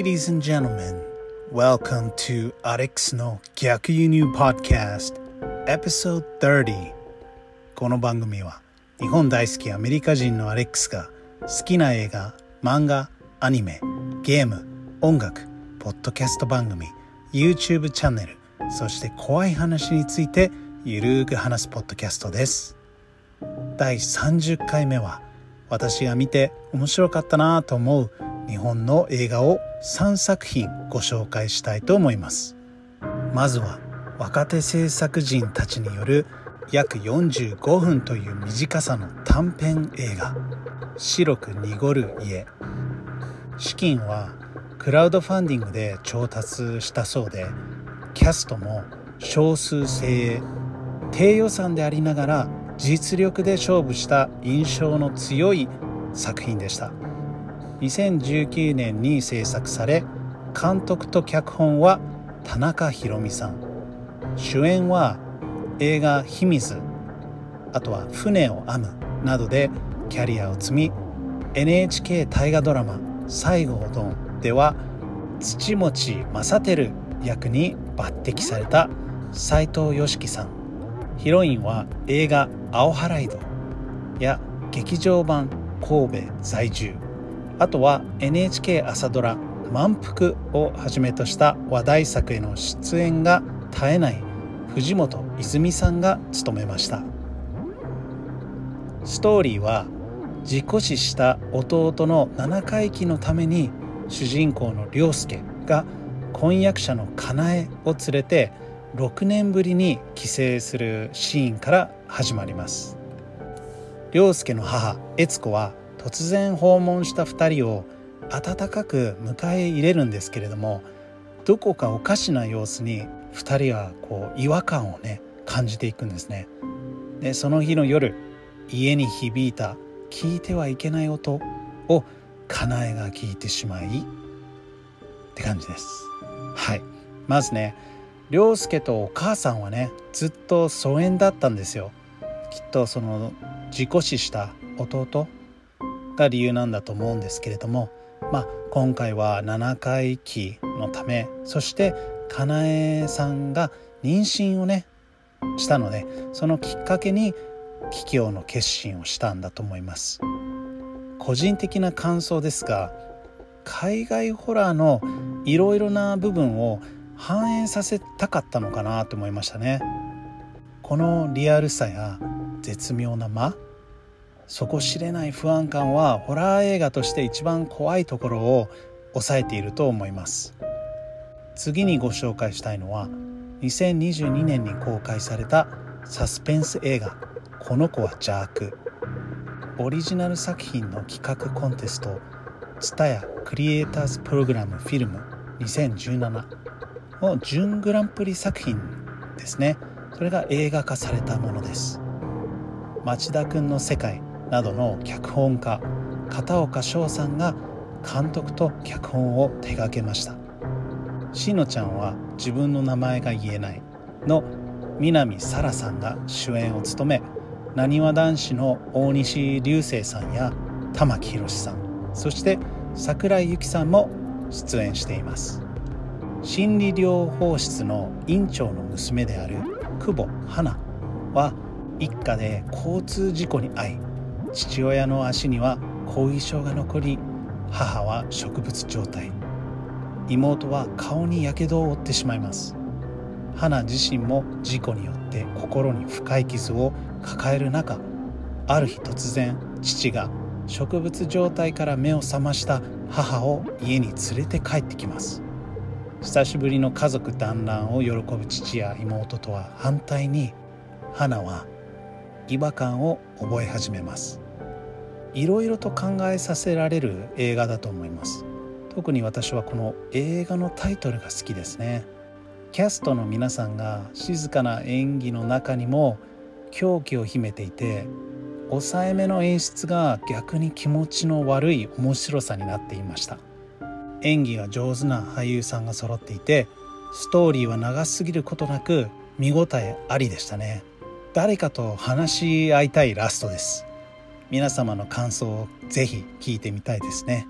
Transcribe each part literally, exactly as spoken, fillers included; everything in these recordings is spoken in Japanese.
Ladies and gentlemen, welcome to アレックスの逆輸入 Podcast Episode さんじゅう。この番組は日本大好きアメリカ人のアレックスが好きな映画、漫画、アニメ、ゲーム、音楽、ポッドキャスト番組、YouTube チャンネル、そして怖い話についてゆるーく話すポッドキャストです。だいさんじゅっかいめは私が見て面白かったなと思う日本の映画をさんさくひんご紹介したいと思います。まずは若手制作人たちによる約よんじゅうごふんという短さの短編映画、白く濁る家。資金はクラウドファンディングで調達したそうで、キャストも少数精鋭、低予算でありながら実力で勝負した印象の強い作品でした。にせんじゅうきゅうねんに制作され、監督と脚本は田中裕美さん、主演は映画「秘密」、あとは「船を編む」などでキャリアを積み、 エヌエイチケー 大河ドラマ「西郷どん」では土持正輝役に抜擢された斉藤由貴さん。ヒロインは映画「アオハライド」や劇場版神戸在住、あとは エヌエイチケー 朝ドラ「満腹」をはじめとした話題作への出演が絶えない藤本泉さんが務めました。ストーリーは事故死した弟の七回忌のために主人公の良介が婚約者のかなえを連れてろくねんぶりに帰省するシーンから始まります。良介の母悦子は突然訪問したふたりを温かく迎え入れるんですけれども、どこかおかしな様子にふたりはこう違和感をね感じていくんですね。でその日の夜、家に響いた聞いてはいけない音をかなえが聞いてしまいって感じです。はい、まずね、良介とお母さんはねずっと疎遠だったんですよ。きっとその事故死した弟が理由なんだと思うんですけれども、まあ今回はななかい忌のため、そしてかなえさんが妊娠をねしたので、そのきっかけに桔梗の決心をしたんだと思います。個人的な感想ですが、海外ホラーのいろいろな部分を反映させたかったのかなと思いましたね。このリアルさや絶妙な間、底知れない不安感はホラー映画として一番怖いところを抑えていると思います。次にご紹介したいのはにせんにじゅうにねんに公開されたサスペンス映画「この子は邪悪」。オリジナル作品の企画コンテストツタヤクリエイターズプログラムフィルムにせんじゅうななの準グランプリ作品ですね。それが映画化されたものです。町田くんの世界などの脚本家片岡翔さんが監督と脚本を手掛けました。しのちゃんは自分の名前が言えないの南沙羅さんが主演を務め、なにわ男子の大西流星さんや玉木宏さん、そして桜井由紀さんも出演しています。心理療法室の院長の娘である久保花は一家で交通事故に遭い、父親の足には後遺症が残り、母は植物状態、妹は顔にやけどを負ってしまいます。花自身も事故によって心に深い傷を抱える中、ある日突然父が植物状態から目を覚ました母を家に連れて帰ってきます。久しぶりの家族団らんを喜ぶ父や妹とは反対に、花は違和感を覚え始めます。いろいろと考えさせられる映画だと思います。特に私はこの映画のタイトルが好きですね。キャストの皆さんが静かな演技の中にも狂気を秘めていて、抑えめの演出が逆に気持ちの悪い面白さになっていました。演技が上手な俳優さんが揃っていて、ストーリーは長すぎることなく見応えありでしたね。誰かと話し合いたいラストです。皆様の感想をぜひ聞いてみたいですね。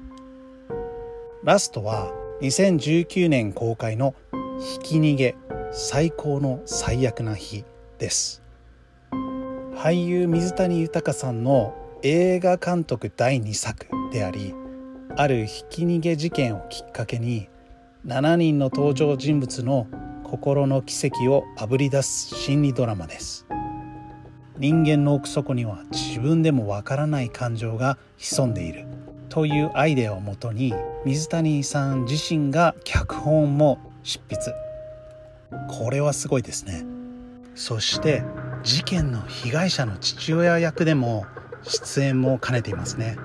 ラストはにせんじゅうきゅうねん公開のひき逃げ最高の最悪な日です。俳優水谷豊さんの映画監督だいにさくであり、あるひき逃げ事件をきっかけにななにんの登場人物の心の奇跡をあぶり出す心理ドラマです。人間の奥底には自分でもわからない感情が潜んでいるというアイデアをもとに、水谷さん自身が脚本も執筆。これはすごいですね。そして事件の被害者の父親役でも出演も兼ねていますね。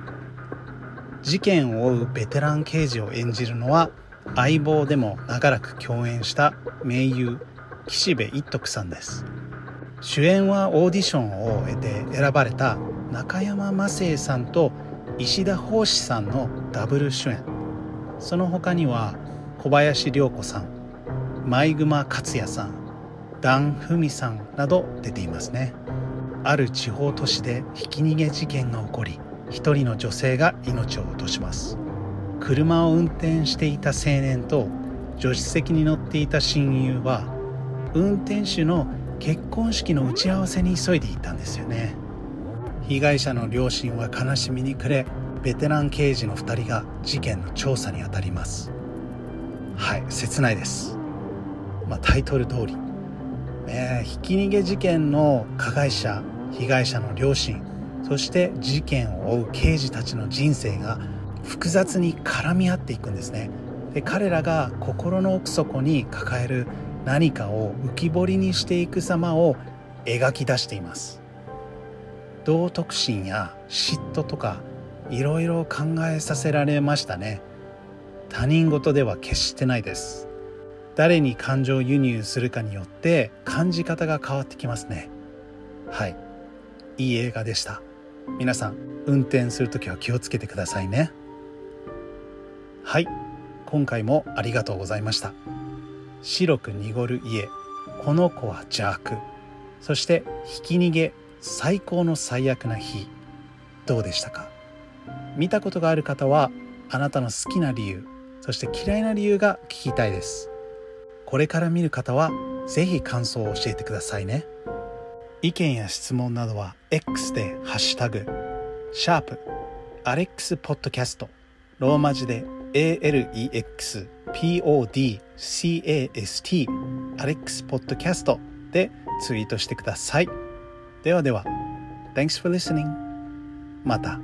事件を追うベテラン刑事を演じるのは、相棒でも長らく共演した名優岸部一徳さんです。主演はオーディションを終えて選ばれた中山雅征さんと石田芳志さんのダブル主演。その他には小林涼子さん、前熊克也さん、段文さんなど出ていますね。ある地方都市でひき逃げ事件が起こり、一人の女性が命を落とします。車を運転していた青年と助手席に乗っていた親友は、運転手の結婚式の打ち合わせに急いでいたんですよね。被害者の両親は悲しみに暮れ、ベテラン刑事のふたりが事件の調査にあたります。はい、切ないです。まあ、タイトル通り、えー、ひき逃げ事件の加害者、被害者の両親、そして事件を追う刑事たちの人生が複雑に絡み合っていくんですね。で、彼らが心の奥底に抱える何かを浮き彫りにしていく様を描き出しています。道徳心や嫉妬とかいろいろ考えさせられましたね。他人事では決してないです。誰に感情輸入するかによって感じ方が変わってきますね。はい、いい映画でした。皆さん運転するときは気をつけてくださいね。はい、今回もありがとうございました。白く濁る家、この子は邪悪、そしてひき逃げ最高の最悪な日、どうでしたか？見たことがある方はあなたの好きな理由、そして嫌いな理由が聞きたいです。これから見る方はぜひ感想を教えてくださいね。意見や質問などは エックス でハッシュタグシャープアレックスポッドキャスト、ローマ字で エーエルイーエックスピーオーディーシーエーエスティー アレックスポッドキャストでツイートしてください。ではでは、 Thanks for listening。 また。